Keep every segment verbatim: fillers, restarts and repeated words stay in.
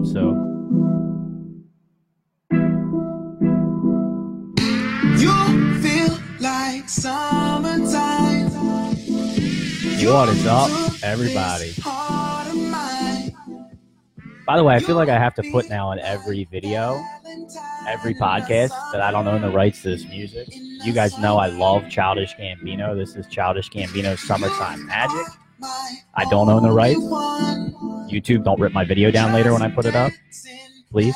up. So you feel like summertime. What is up, everybody? By the way, I feel like I have to put now in every video, every podcast, that I don't own the rights to this music. You guys know I love Childish Gambino. This is Childish Gambino's Summertime Magic. I don't own the rights. YouTube, don't rip my video down later when I put it up. Please.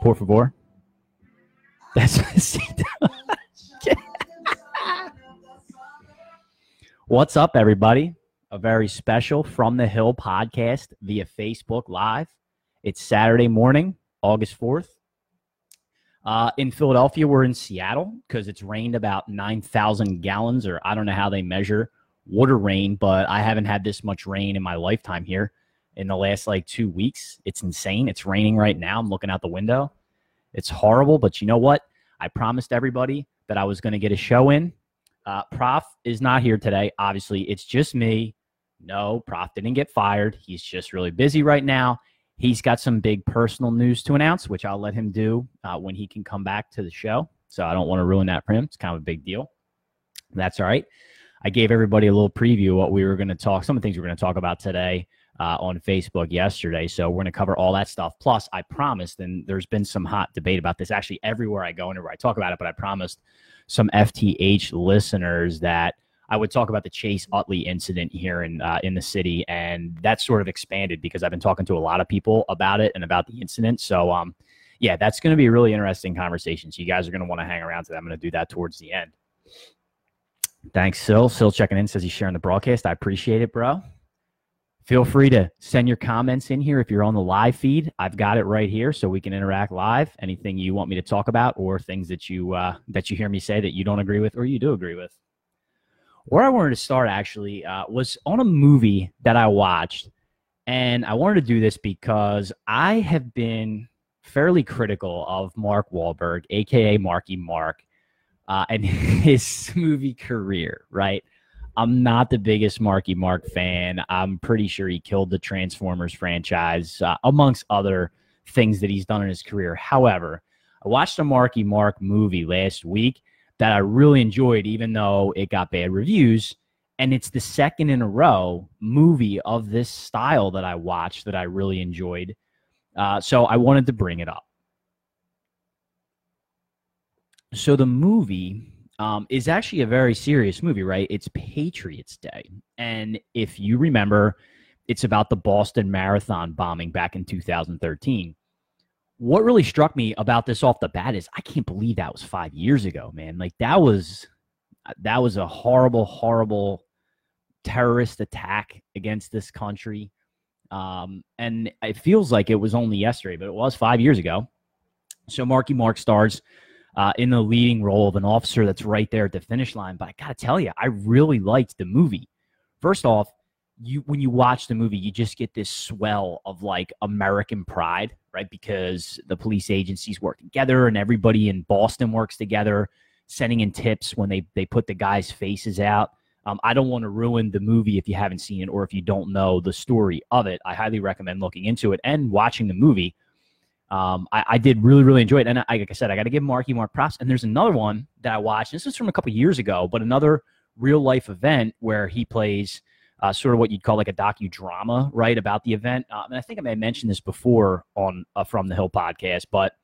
Por favor. That's what I see. What's up, everybody? A very special From the Hill podcast via Facebook Live. It's Saturday morning, August fourth. Uh, in Philadelphia, we're in Seattle because it's rained about nine thousand gallons, or I don't know how they measure water rain, but I haven't had this much rain in my lifetime here in the last like two weeks. It's insane. It's raining right now. I'm looking out the window. It's horrible, but you know what? I promised everybody that I was going to get a show in. Uh, Prof is not here today. Obviously, it's just me. No, Prof didn't get fired. He's just really busy right now. He's got some big personal news to announce, which I'll let him do uh, when he can come back to the show. So I don't want to ruin that for him. It's kind of a big deal. That's all right. I gave everybody a little preview of what we were going to talk, some of the things we we're going to talk about today uh, on Facebook yesterday. So we're going to cover all that stuff. Plus, I promised, and there's been some hot debate about this actually everywhere I go and everywhere I talk about it, but I promised some F T H listeners that I would talk about the Chase Utley incident here in uh, in the city, and that's sort of expanded because I've been talking to a lot of people about it and about the incident. So, um, yeah, that's going to be a really interesting conversation. So you guys are going to want to hang around to that. I'm going to do that towards the end. Thanks, Sil. Sil checking in, says he's sharing the broadcast. I appreciate it, bro. Feel free to send your comments in here if you're on the live feed. I've got it right here so we can interact live. Anything you want me to talk about or things that you uh, that you hear me say that you don't agree with or you do agree with. Where I wanted to start actually uh, was on a movie that I watched. And I wanted to do this because I have been fairly critical of Mark Wahlberg, a k a. Marky Mark, uh, and his movie career, right? I'm not the biggest Marky Mark fan. I'm pretty sure he killed the Transformers franchise, uh, amongst other things that he's done in his career. However, I watched a Marky Mark movie last week that I really enjoyed, even though it got bad reviews. And it's the second in a row movie of this style that I watched that I really enjoyed. Uh, so I wanted to bring it up. So the movie... Um, is actually a very serious movie, right? It's Patriots Day. And if you remember, it's about the Boston Marathon bombing back in two thousand thirteen. What really struck me about this off the bat is I can't believe that was five years ago, man. Like that was that was a horrible, horrible terrorist attack against this country. Um, and it feels like it was only yesterday, but it was five years ago. So Marky Mark stars... Uh, in the leading role of an officer that's right there at the finish line. But I got to tell you, I really liked the movie. First off, you when you watch the movie, you just get this swell of like American pride, right? Because the police agencies work together and everybody in Boston works together, sending in tips when they, they put the guys' faces out. Um, I don't want to ruin the movie if you haven't seen it or if you don't know the story of it. I highly recommend looking into it and watching the movie. Um, I, I did really, really enjoy it. And I, like I said, I got to give Marky Mark props. And there's another one that I watched. This is from a couple years ago, but another real-life event where he plays uh, sort of what you'd call like a docudrama, right, about the event. Um, and I think I may have mentioned this before on uh, From the Hill podcast, but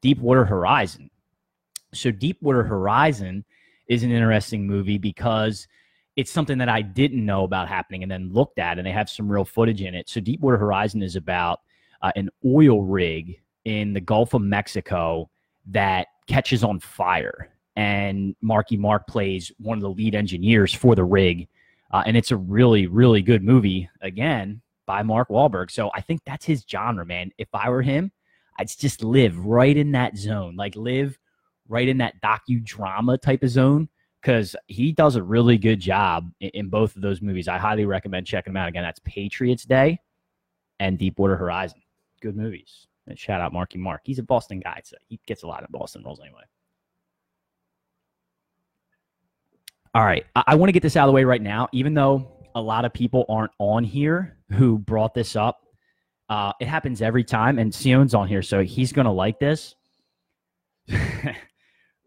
Deepwater Horizon. So Deepwater Horizon is an interesting movie because it's something that I didn't know about happening and then looked at, and they have some real footage in it. So Deepwater Horizon is about uh, an oil rig in the Gulf of Mexico that catches on fire. And Marky Mark plays one of the lead engineers for the rig. Uh, and it's a really, really good movie, again, by Mark Wahlberg. So I think that's his genre, man. If I were him, I'd just live right in that zone, like live right in that docudrama type of zone, because he does a really good job in, in both of those movies. I highly recommend checking them out. Again, that's Patriots Day and Deepwater Horizon. Good movies. And shout out Marky Mark. He's a Boston guy, so he gets a lot of Boston roles anyway. All right. I, I want to get this out of the way right now, even though a lot of people aren't on here who brought this up. Uh, it happens every time, and Sion's on here, so he's going to like this.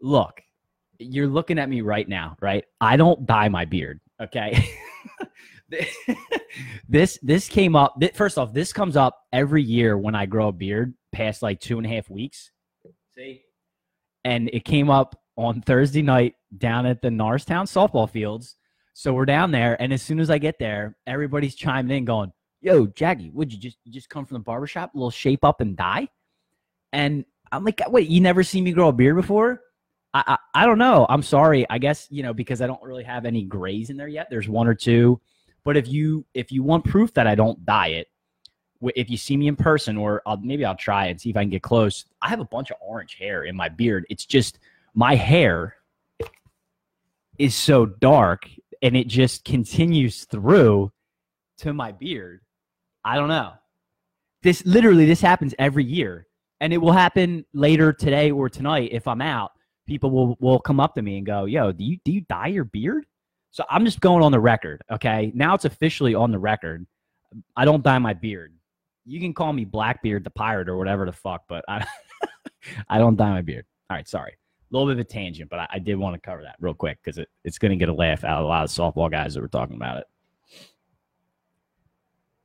Look, you're looking at me right now, right? I don't dye my beard, okay? this this came up. First off, this comes up every year when I grow a beard past like two and a half weeks. See? And it came up on Thursday night down at the Norristown softball fields. So we're down there, and as soon as I get there, everybody's chiming in going, yo, Jaggy, would you just you just come from the barbershop, a little shape up and dye? And I'm like, wait, you never seen me grow a beard before? I, I I don't know. I'm sorry. I guess, you know, because I don't really have any grays in there yet. There's one or two. But if you if you want proof that I don't dye it, if you see me in person, or I'll, maybe I'll try and see if I can get close. I have a bunch of orange hair in my beard. It's just my hair is so dark, and it just continues through to my beard. I don't know. This literally this happens every year, and it will happen later today or tonight if I'm out. People will, will come up to me and go, yo, do you, do you dye your beard? So I'm just going on the record, okay? Now it's officially on the record. I don't dye my beard. You can call me Blackbeard the Pirate or whatever the fuck, but I, I don't dye my beard. All right, sorry. A little bit of a tangent, but I, I did want to cover that real quick because it, it's going to get a laugh out of a lot of softball guys that were talking about it.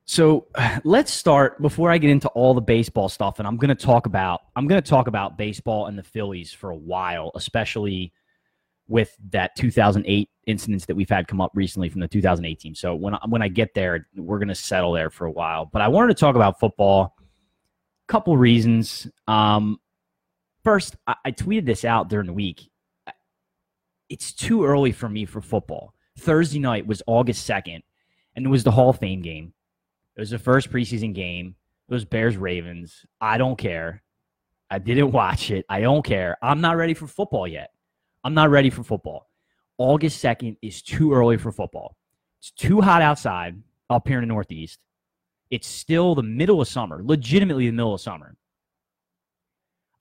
So let's start before I get into all the baseball stuff, and I'm going to talk about I'm going to talk about baseball and the Phillies for a while, especially with that two thousand eight incidents that we've had come up recently from the two thousand eight team. So when I, when I get there, we're going to settle there for a while. But I wanted to talk about football. Couple reasons. Um, first, I, I tweeted this out during the week. It's too early for me for football. Thursday night was August second, and it was the Hall of Fame game. It was the first preseason game. It was Bears-Ravens. I don't care. I didn't watch it. I don't care. I'm not ready for football yet. I'm not ready for football. August second is too early for football. It's too hot outside up here in the Northeast. It's still the middle of summer, legitimately the middle of summer.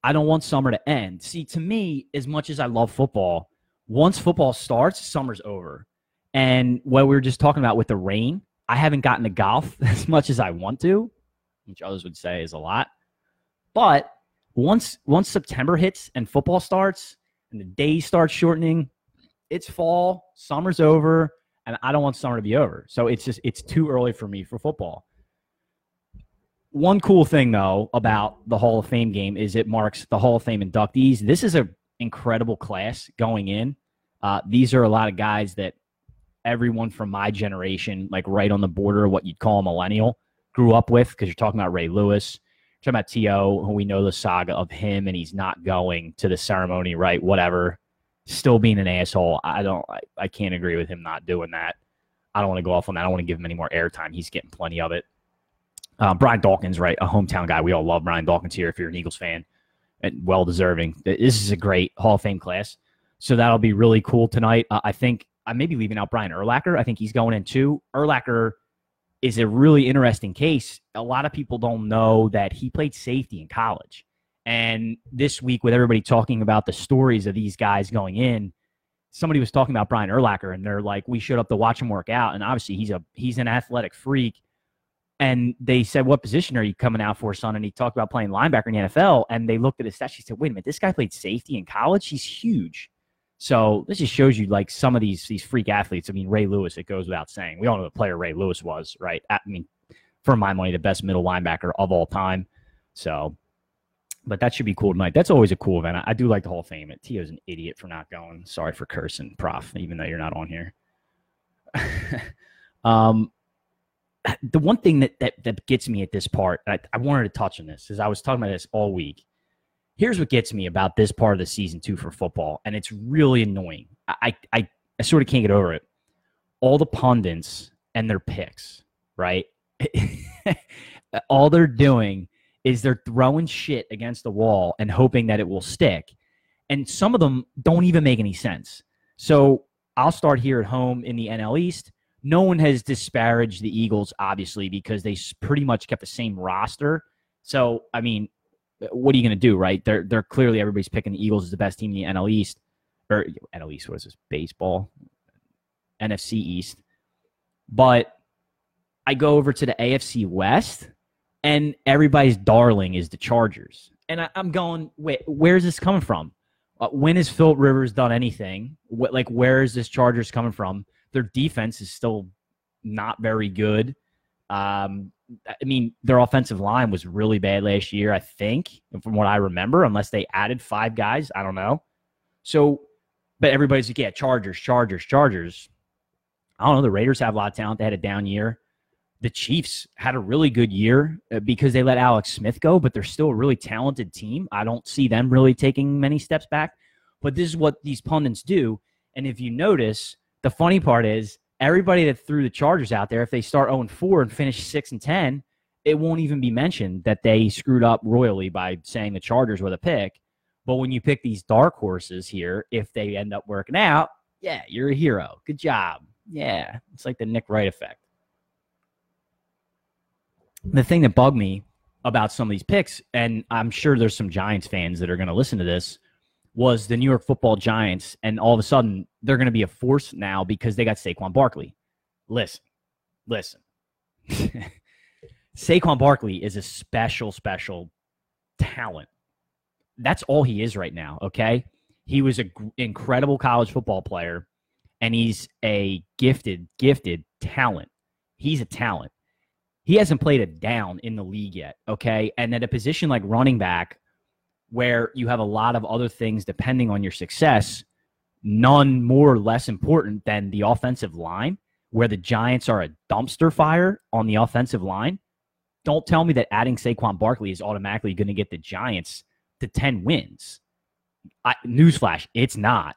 I don't want summer to end. See, to me, as much as I love football, once football starts, summer's over. And what we were just talking about with the rain, I haven't gotten to golf as much as I want to, which others would say is a lot. But once once September hits and football starts and the days start shortening, it's fall, summer's over, and I don't want summer to be over. So it's just it's too early for me for football. One cool thing, though, about the Hall of Fame game is it marks the Hall of Fame inductees. This is an incredible class going in. Uh, these are a lot of guys that everyone from my generation, like right on the border of what you'd call a millennial, grew up with, because you're talking about Ray Lewis, you're talking about T O, who we know the saga of him, and he's not going to the ceremony, right? Whatever. Still being an asshole. I don't, I, I can't agree with him not doing that. I don't want to go off on that. I don't want to give him any more airtime. He's getting plenty of it. Uh, Brian Dawkins, right? A hometown guy. We all love Brian Dawkins here if you're an Eagles fan, and well-deserving. This is a great Hall of Fame class. So that'll be really cool tonight. Uh, I think I may be leaving out Brian Urlacher. I think he's going in too. Urlacher is a really interesting case. A lot of people don't know that he played safety in college. And this week, with everybody talking about the stories of these guys going in, somebody was talking about Brian Urlacher, and they're like, we showed up to watch him work out. And obviously, he's a he's an athletic freak. And they said, what position are you coming out for, son? And he talked about playing linebacker in the N F L. And they looked at his stats. She said, wait a minute, this guy played safety in college? He's huge. So this just shows you, like, some of these these freak athletes. I mean, Ray Lewis, it goes without saying. We all know the player Ray Lewis was, right? I mean, for my money, the best middle linebacker of all time. So, but that should be cool tonight. That's always a cool event. I, I do like the Hall of Fame. T O's an idiot for not going. Sorry for cursing, Prof, even though you're not on here. um, the one thing that, that, that gets me at this part, I, I wanted to touch on this, is I was talking about this all week. Here's what gets me about this part of the season two for football, and it's really annoying. I, I I sort of can't get over it. All the pundits and their picks, right? All they're doing is they're throwing shit against the wall and hoping that it will stick. And some of them don't even make any sense. So I'll start here at home in the N L East. No one has disparaged the Eagles, obviously, because they pretty much kept the same roster. So, I mean, what are you going to do, right? They're they're clearly everybody's picking the Eagles as the best team in the N L East. Or N L East, what is this? Baseball? N F C East. But I go over to the A F C West, and everybody's darling is the Chargers. And I, I'm going, wait, where's this coming from? Uh, when has Phil Rivers done anything? What, like, where is this Chargers coming from? Their defense is still not very good. Um, I mean, their offensive line was really bad last year, I think, from what I remember, unless they added five guys. I don't know. So, but everybody's like, yeah, Chargers, Chargers, Chargers. I don't know. The Raiders have a lot of talent. They had a down year. The Chiefs had a really good year because they let Alex Smith go, but they're still a really talented team. I don't see them really taking many steps back. But this is what these pundits do. And if you notice, the funny part is everybody that threw the Chargers out there, if they start oh and four and finish six and ten, it won't even be mentioned that they screwed up royally by saying the Chargers were the pick. But when you pick these dark horses here, if they end up working out, yeah, you're a hero. Good job. Yeah, it's like the Nick Wright effect. The thing that bugged me about some of these picks, and I'm sure there's some Giants fans that are going to listen to this, was the New York Football Giants, and all of a sudden they're going to be a force now because they got Saquon Barkley. Listen, listen. Saquon Barkley is a special, special talent. That's all he is right now, okay? He was an g- incredible college football player, and he's a gifted, gifted talent. He's a talent. He hasn't played a down in the league yet, okay? And at a position like running back, where you have a lot of other things depending on your success, none more or less important than the offensive line, where the Giants are a dumpster fire on the offensive line. Don't tell me that adding Saquon Barkley is automatically going to get the Giants to ten wins. I, newsflash, it's not.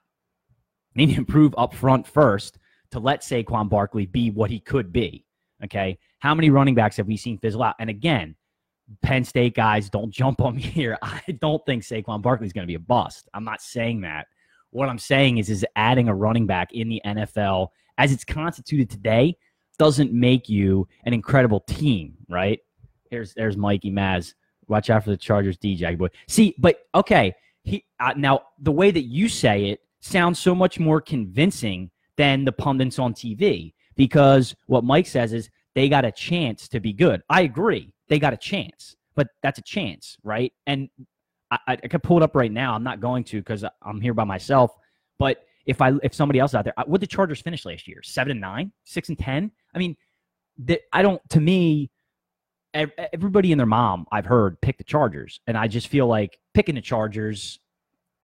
They need to improve up front first to let Saquon Barkley be what he could be, okay? How many running backs have we seen fizzle out? And again, Penn State guys, don't jump on me here. I don't think Saquon Barkley is going to be a bust. I'm not saying that. What I'm saying is, is adding a running back in the N F L, as it's constituted today, doesn't make you an incredible team, right? Here's there's Mikey Maz. Watch out for the Chargers, D J boy. See, but okay, he uh, now the way that you say it sounds so much more convincing than the pundits on T V, because what Mike says is they got a chance to be good. I agree. They got a chance, but that's a chance, right? And I, I, I could pull it up right now. I'm not going to because I'm here by myself. But if I if somebody else out there, what did the Chargers finish last year? Seven and nine, six and ten. I mean, the, I don't. To me, everybody and their mom I've heard pick the Chargers, and I just feel like picking the Chargers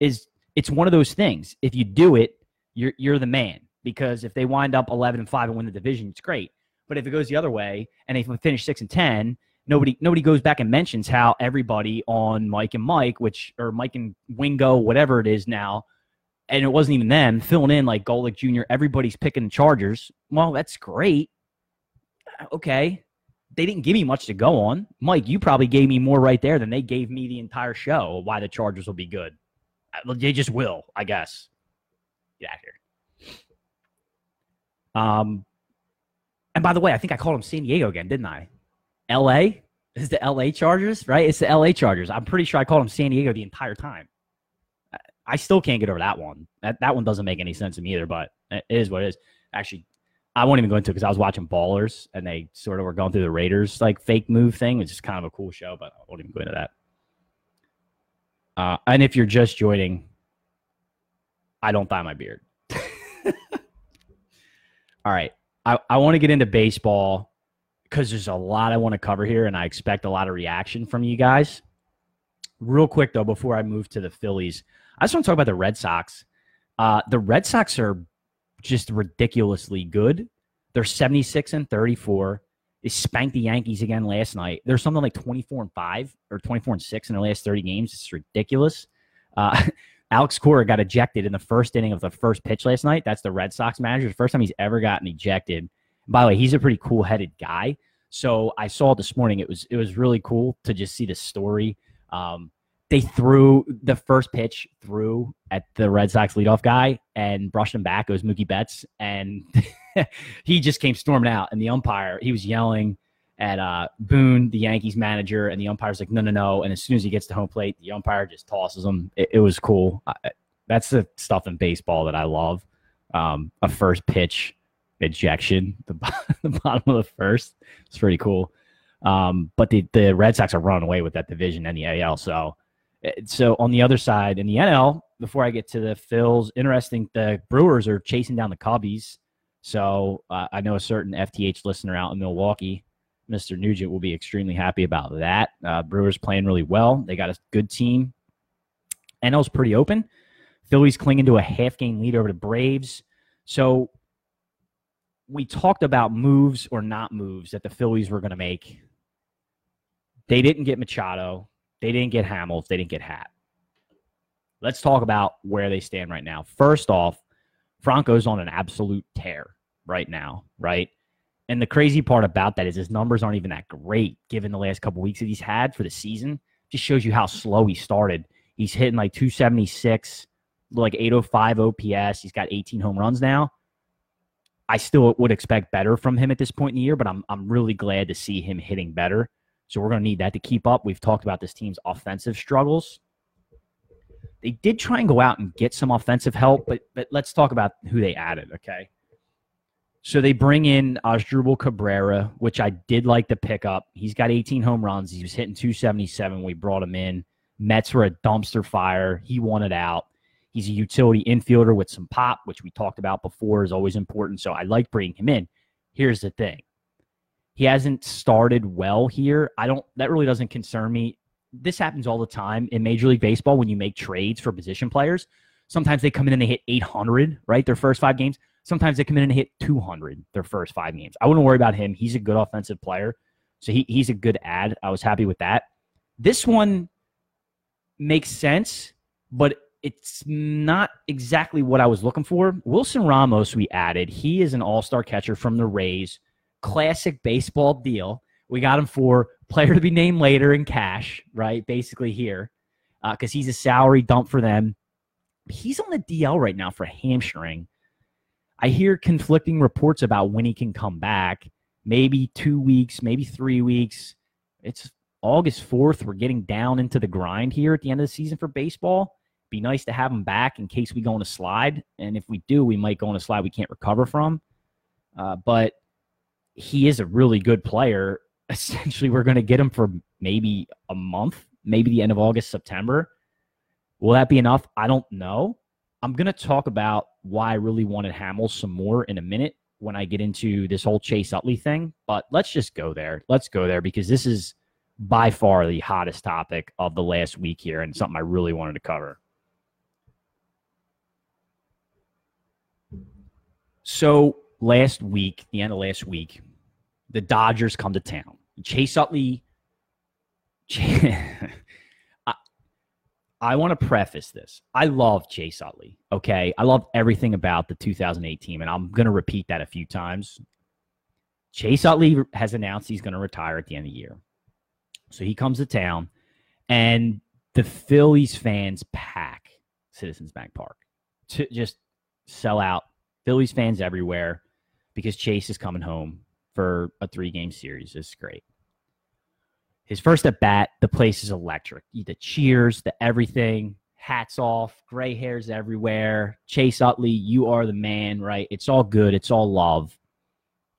is it's one of those things. If you do it, you're you're the man, because if they wind up eleven and five and win the division, it's great. But if it goes the other way and they finish six and ten. Nobody nobody goes back and mentions how everybody on Mike and Mike, which or Mike and Wingo, whatever it is now, and it wasn't even them, filling in like Golick Junior, everybody's picking the Chargers. Well, that's great. Okay. They didn't give me much to go on. Mike, you probably gave me more right there than they gave me the entire show why the Chargers will be good. They just will, I guess. Get out of here. Um, and by the way, I think I called them San Diego again, didn't I? L A is the L A Chargers, right? It's the L A Chargers. I'm pretty sure I called them San Diego the entire time. I still can't get over that one. That that one doesn't make any sense to me either, but it is what it is. Actually, I won't even go into it because I was watching Ballers, and they sort of were going through the Raiders like fake move thing, which is kind of a cool show, but I won't even go into that. Uh, and if you're just joining, I don't dye my beard. All right. I, I want to get into baseball, because there's a lot I want to cover here, and I expect a lot of reaction from you guys. Real quick, though, before I move to the Phillies, I just want to talk about the Red Sox. Uh, the Red Sox are just ridiculously good. They're seventy-six and thirty-four. They spanked the Yankees again last night. They're something like twenty-four and five or twenty-four and six in their last thirty games. It's ridiculous. Uh, Alex Cora got ejected in the first inning of the first pitch last night. That's the Red Sox manager. The first time he's ever gotten ejected. By the way, he's a pretty cool-headed guy. So I saw this morning. It was it was really cool to just see the story. Um, they threw the first pitch through at the Red Sox leadoff guy and brushed him back. It was Mookie Betts, and he just came storming out. And the umpire, he was yelling at uh, Boone, the Yankees manager, and the umpire's like, no, no, no. And as soon as he gets to home plate, the umpire just tosses him. It, it was cool. I, that's the stuff in baseball that I love. Um, a first pitch ejection, the, the bottom of the first. It's pretty cool. Um, but the, the Red Sox are running away with that division and the A L. So, so on the other side, in the N L, before I get to the Phils, interesting, the Brewers are chasing down the Cubbies. So uh, I know a certain F T H listener out in Milwaukee, Mister Nugent, will be extremely happy about that. Uh, Brewers playing really well. They got a good team. N L's pretty open. Phillies clinging to a half-game lead over the Braves. So we talked about moves or not moves that the Phillies were going to make. They didn't get Machado. They didn't get Hamels. They didn't get Happ. Let's talk about where they stand right now. First off, Franco's on an absolute tear right now, right? And the crazy part about that is his numbers aren't even that great, given the last couple weeks that he's had for the season. Just shows you how slow he started. He's hitting like two seventy-six, like eight oh five O P S. He's got eighteen home runs now. I still would expect better from him at this point in the year, but I'm I'm really glad to see him hitting better. So we're going to need that to keep up. We've talked about this team's offensive struggles. They did try and go out and get some offensive help, but but let's talk about who they added, okay? So they bring in Oswaldo Cabrera, which I did like to pick up. He's got eighteen home runs. He was hitting two seventy-seven when we brought him in. Mets were a dumpster fire. He wanted out. He's a utility infielder with some pop, which we talked about before is always important, so I like bringing him in. Here's the thing. He hasn't started well here. I don't. That really doesn't concern me. This happens all the time in Major League Baseball when you make trades for position players. Sometimes they come in and they hit eight hundred, right, their first five games. Sometimes they come in and hit two hundred their first five games. I wouldn't worry about him. He's a good offensive player, so he, he's a good add. I was happy with that. This one makes sense, but it's not exactly what I was looking for. Wilson Ramos we added. He is an all-star catcher from the Rays. Classic baseball deal. We got him for player to be named later in cash, right? Basically here, because uh, he's a salary dump for them. He's on the D L right now for hamstring. I hear conflicting reports about when he can come back. Maybe two weeks, maybe three weeks. It's August fourth. We're getting down into the grind here at the end of the season for baseball. Be nice to have him back in case we go on a slide. And if we do, we might go on a slide we can't recover from. Uh, but he is a really good player. Essentially, we're going to get him for maybe a month, maybe the end of August, September. Will that be enough? I don't know. I'm going to talk about why I really wanted Hamels some more in a minute when I get into this whole Chase Utley thing. But let's just go there. Let's go there because this is by far the hottest topic of the last week here and something I really wanted to cover. So last week, the end of last week, the Dodgers come to town. Chase Utley, I, I want to preface this. I love Chase Utley, okay? I love everything about the two thousand eight team, and I'm going to repeat that a few times. Chase Utley has announced he's going to retire at the end of the year. So he comes to town, and the Phillies fans pack Citizens Bank Park to just sell out. Phillies fans everywhere because Chase is coming home for a three-game series. It's great. His first at bat, the place is electric. The cheers, the everything, hats off, gray hairs everywhere. Chase Utley, you are the man, right? It's all good. It's all love.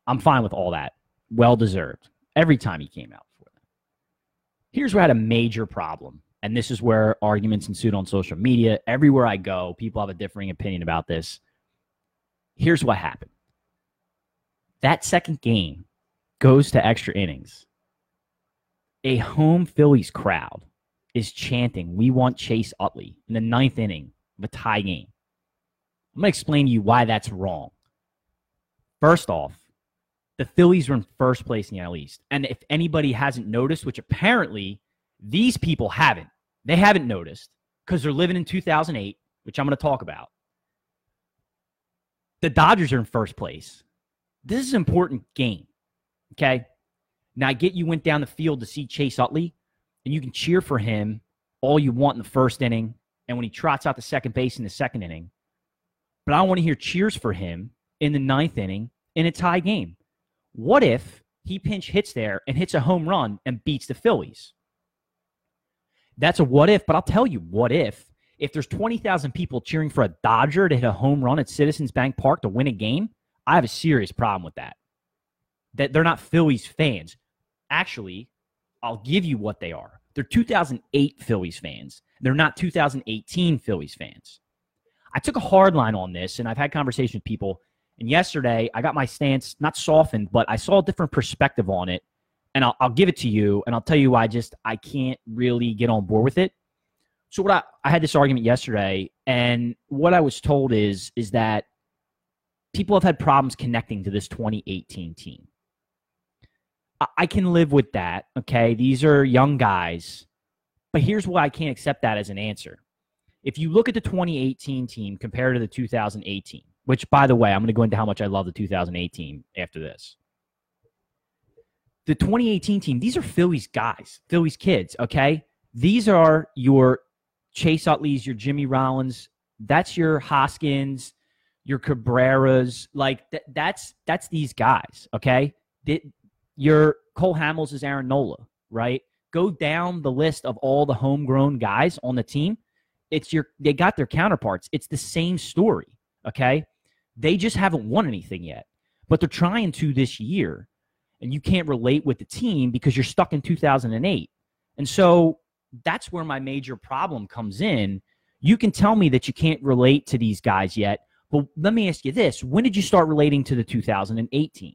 I'm fine with all that. Well-deserved. Every time he came out for them. Here's where I had a major problem, and this is where arguments ensued on social media. Everywhere I go, people have a differing opinion about this. Here's what happened. That second game goes to extra innings. A home Phillies crowd is chanting, "We want Chase Utley," in the ninth inning of a tie game. I'm going to explain to you why that's wrong. First off, the Phillies are in first place in the N L East. And if anybody hasn't noticed, which apparently these people haven't, they haven't noticed because they're living in two thousand eight, which I'm going to talk about. The Dodgers are in first place. This is an important game, okay? Now, I get you went down the field to see Chase Utley, and you can cheer for him all you want in the first inning, and when he trots out to second base in the second inning. But I want to hear cheers for him in the ninth inning in a tie game. What if he pinch hits there and hits a home run and beats the Phillies? That's a what if, but I'll tell you what if. If there's twenty thousand people cheering for a Dodger to hit a home run at Citizens Bank Park to win a game, I have a serious problem with that. That they're not Phillies fans. Actually, I'll give you what they are. They're two thousand eight Phillies fans. They're not two thousand eighteen Phillies fans. I took a hard line on this, and I've had conversations with people. And yesterday, I got my stance not softened, but I saw a different perspective on it. And I'll, I'll give it to you, and I'll tell you why I just I can't really get on board with it. So what I, I had this argument yesterday, and what I was told is, is that people have had problems connecting to this twenty eighteen team. I, I can live with that, okay? These are young guys, but here's why I can't accept that as an answer. If you look at the twenty eighteen team compared to the two thousand eighteen, which, by the way, I'm going to go into how much I love the two thousand eighteen after this. The twenty eighteen team, these are Phillies guys, Phillies kids, okay? These are your Chase Utleys, your Jimmy Rollins. That's your Hoskins, your Cabreras. Like, th- that's that's these guys, okay? Th- your Cole Hamels is Aaron Nola, right? Go down the list of all the homegrown guys on the team. It's your they got their counterparts. It's the same story, okay? They just haven't won anything yet, but they're trying to this year. And you can't relate with the team because you're stuck in two thousand eight. And so that's where my major problem comes in. You can tell me that you can't relate to these guys yet, but let me ask you this. When did you start relating to the two thousand eight team?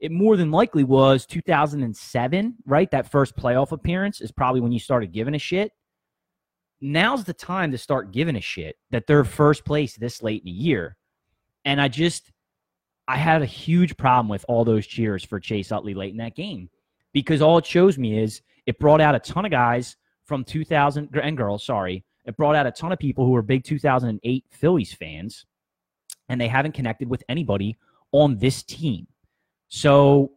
It more than likely was two thousand seven, right? That first playoff appearance is probably when you started giving a shit. Now's the time to start giving a shit that they're first place this late in the year. And I just... I had a huge problem with all those cheers for Chase Utley late in that game because all it shows me is it brought out a ton of guys from two thousand – and girls, sorry. It brought out a ton of people who were big two thousand eight Phillies fans, and they haven't connected with anybody on this team. So,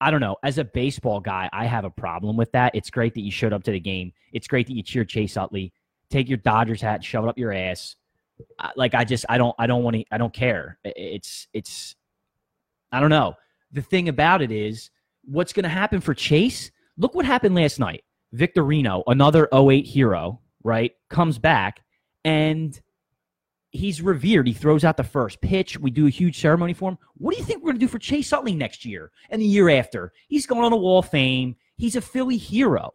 I don't know. As a baseball guy, I have a problem with that. It's great that you showed up to the game. It's great that you cheered Chase Utley. Take your Dodgers hat and shove it up your ass. Like, I just, I don't, I don't want to, I don't care. It's, it's, I don't know. The thing about it is what's going to happen for Chase. Look what happened last night. Victorino, another oh eight hero, right? Comes back and he's revered. He throws out the first pitch. We do a huge ceremony for him. What do you think we're going to do for Chase Utley next year and the year after? He's going on a Wall of Fame. He's a Philly hero.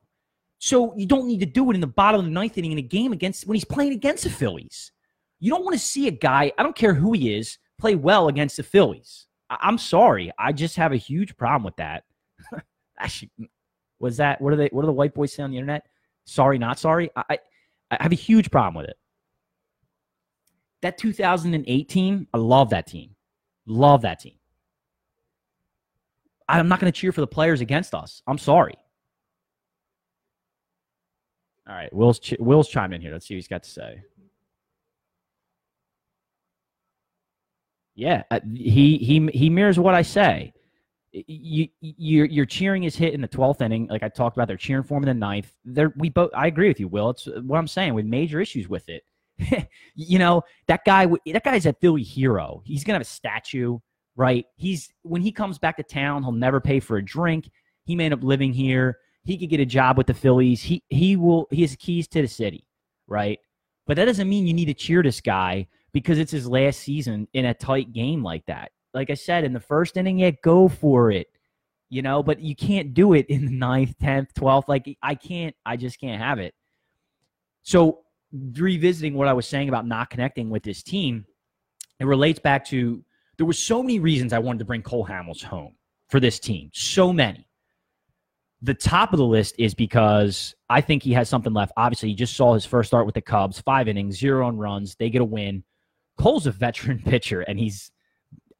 So you don't need to do it in the bottom of the ninth inning in a game against, when he's playing against the Phillies. You don't want to see a guy, I don't care who he is, play well against the Phillies. I- I'm sorry. I just have a huge problem with that. Actually, was that, what are they, what do the white boys say on the internet? Sorry, not sorry. I, I have a huge problem with it. That two thousand eight team, I love that team. Love that team. I'm not going to cheer for the players against us. I'm sorry. All right, Will's, ch- Will's chimed in here. Let's see what he's got to say. Yeah, he he he mirrors what I say. You you're, you're cheering his hit in the twelfth inning, like I talked about. They're cheering for him in the ninth. They're, we both. I agree with you, Will. It's what I'm saying with major issues with it. You know, that guy. That guy's a Philly hero. He's gonna have a statue, right? He's when he comes back to town, he'll never pay for a drink. He may end up living here. He could get a job with the Phillies. He he will. He has keys to the city, right? But that doesn't mean you need to cheer this guy. Because it's his last season in a tight game like that. Like I said, in the first inning, yeah, go for it. You know, but you can't do it in the ninth, tenth, twelfth. Like, I can't, I just can't have it. So, revisiting what I was saying about not connecting with this team, it relates back to there were so many reasons I wanted to bring Cole Hamels home for this team. So many. The top of the list is because I think he has something left. Obviously, you just saw his first start with the Cubs, five innings, zero on runs. They get a win. Cole's a veteran pitcher, and he's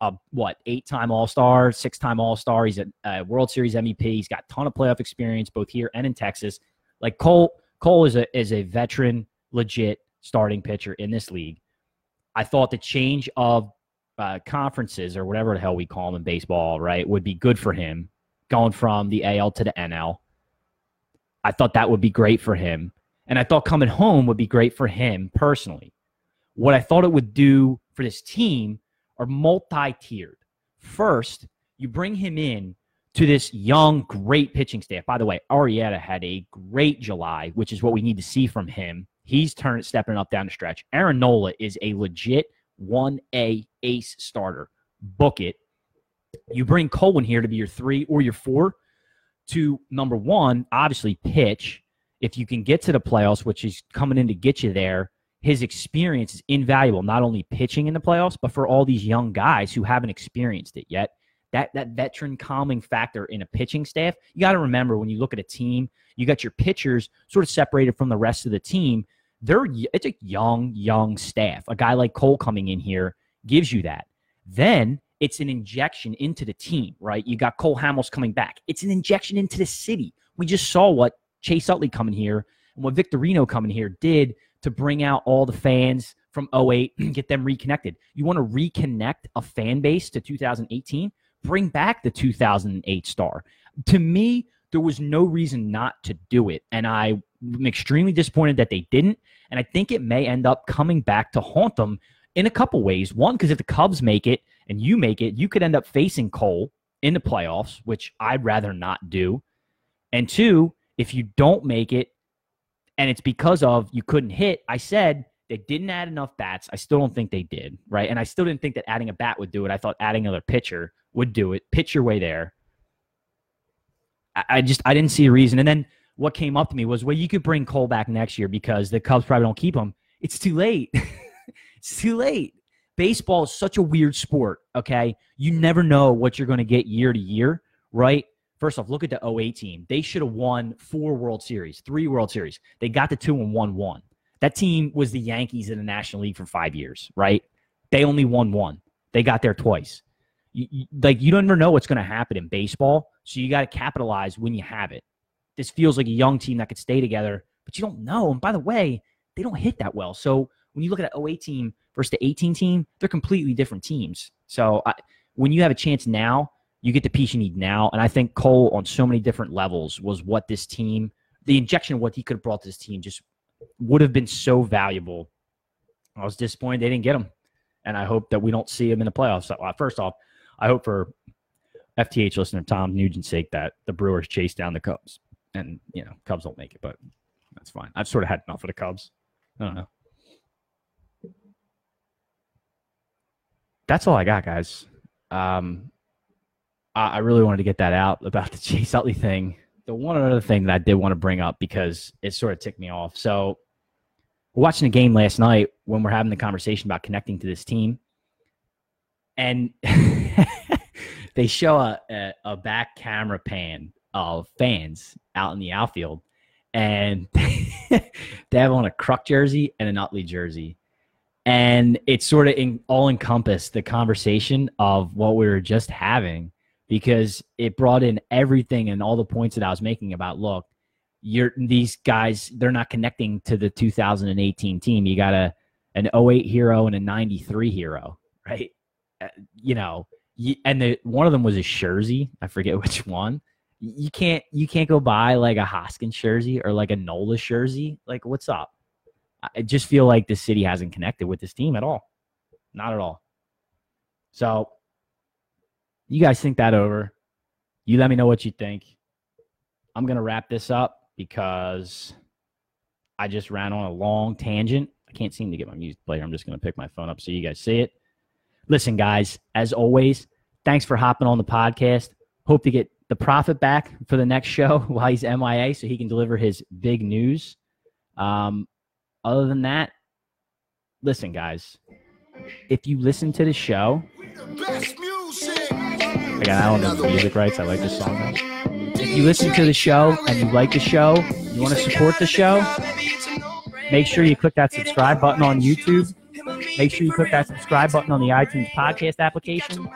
a, what, eight-time All-Star, six-time All-Star. He's a, a World Series M V P. He's got a ton of playoff experience both here and in Texas. Like, Cole Cole is a is a veteran, legit starting pitcher in this league. I thought the change of uh, conferences or whatever the hell we call them in baseball, right, would be good for him, going from the A L to the N L. I thought that would be great for him, and I thought coming home would be great for him personally. What I thought it would do for this team are multi-tiered. First, you bring him in to this young, great pitching staff. By the way, Arrieta had a great July, which is what we need to see from him. He's turning, stepping up down the stretch. Aaron Nola is a legit one A ace starter. Book it. You bring Cole in here to be your three or your four. to, number one, obviously pitch. If you can get to the playoffs, which is coming in to get you there, his experience is invaluable, not only pitching in the playoffs, but for all these young guys who haven't experienced it yet. That that veteran calming factor in a pitching staff, you got to remember when you look at a team, you got your pitchers sort of separated from the rest of the team. They're it's a young, young staff. A guy like Cole coming in here gives you that. Then it's an injection into the team, right? You got Cole Hamels coming back. It's an injection into the city. We just saw what Chase Utley coming here and what Victorino coming here did to bring out all the fans from oh eight and get them reconnected. You want to reconnect a fan base to two thousand eighteen? Bring back the two thousand eight star. To me, there was no reason not to do it, and I'm extremely disappointed that they didn't, and I think it may end up coming back to haunt them in a couple ways. One, because if the Cubs make it and you make it, you could end up facing Cole in the playoffs, which I'd rather not do. And two, if you don't make it and it's because of you couldn't hit, I said they didn't add enough bats. I still don't think they did, right? And I still didn't think that adding a bat would do it. I thought adding another pitcher would do it. Pitch your way there. I, I just, I didn't see a reason. And then what came up to me was, well, you could bring Cole back next year because the Cubs probably don't keep him. It's too late. It's too late. Baseball is such a weird sport, okay? You never know what you're going to get year to year, right? First off, look at the oh eight team. They should have won four World Series, three World Series. They got the two and won one. That team was the Yankees in the National League for five years, right? They only won one. They got there twice. You, you, like, you don't ever know what's going to happen in baseball, so you got to capitalize when you have it. This feels like a young team that could stay together, but you don't know. And by the way, they don't hit that well. So when you look at an oh eight team versus the eighteen team, they're completely different teams. So I, when you have a chance now, you get the piece you need now. And I think Cole, on so many different levels, was what this team, the injection of what he could have brought to this team, just would have been so valuable. I was disappointed they didn't get him. And I hope that we don't see him in the playoffs. So, uh, first off, I hope for F T H listener Tom Nugent's sake that the Brewers chase down the Cubs. And, you know, Cubs don't make it, but that's fine. I've sort of had enough of the Cubs. I don't know. That's all I got, guys. Um, I really wanted to get that out about the Chase Utley thing. The one other thing that I did want to bring up because it sort of ticked me off. So we're watching a game last night when we're having the conversation about connecting to this team. And they show a, a, a back camera pan of fans out in the outfield. And they have on a Kruk jersey and an Utley jersey. And it sort of in, all encompassed the conversation of what we were just having, because it brought in everything and all the points that I was making about, look, you're these guys, they're not connecting to the two thousand eighteen team. You got a an oh eight hero and a ninety-three hero, right? Uh, you know, you, and the, one of them was a Scherzy. I forget which one. You can't you can't go buy like a Hoskins Scherzy or like a Nola Scherzy. Like, what's up? I just feel like the city hasn't connected with this team at all. Not at all. So you guys think that over. You let me know what you think. I'm going to wrap this up because I just ran on a long tangent. I can't seem to get my music player. I'm just going to pick my phone up so you guys see it. Listen, guys, as always, thanks for hopping on the podcast. Hope to get the prophet back for the next show while he's M I A so he can deliver his big news. Um, other than that, listen, guys, if you listen to the show, again, I don't know the music rights. I like this song. If you listen to the show and you like the show, you want to support the show, make sure you click that subscribe button on YouTube. Make sure you click that subscribe button on the iTunes podcast application.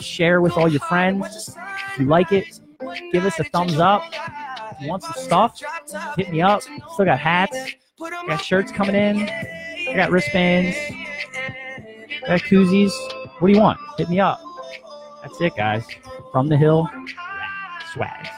Share with all your friends. If you like it, give us a thumbs up. If you want some stuff, hit me up. Still got hats. I got shirts coming in. I got wristbands. I got koozies. What do you want? Hit me up. That's it, guys. From the hill, swag.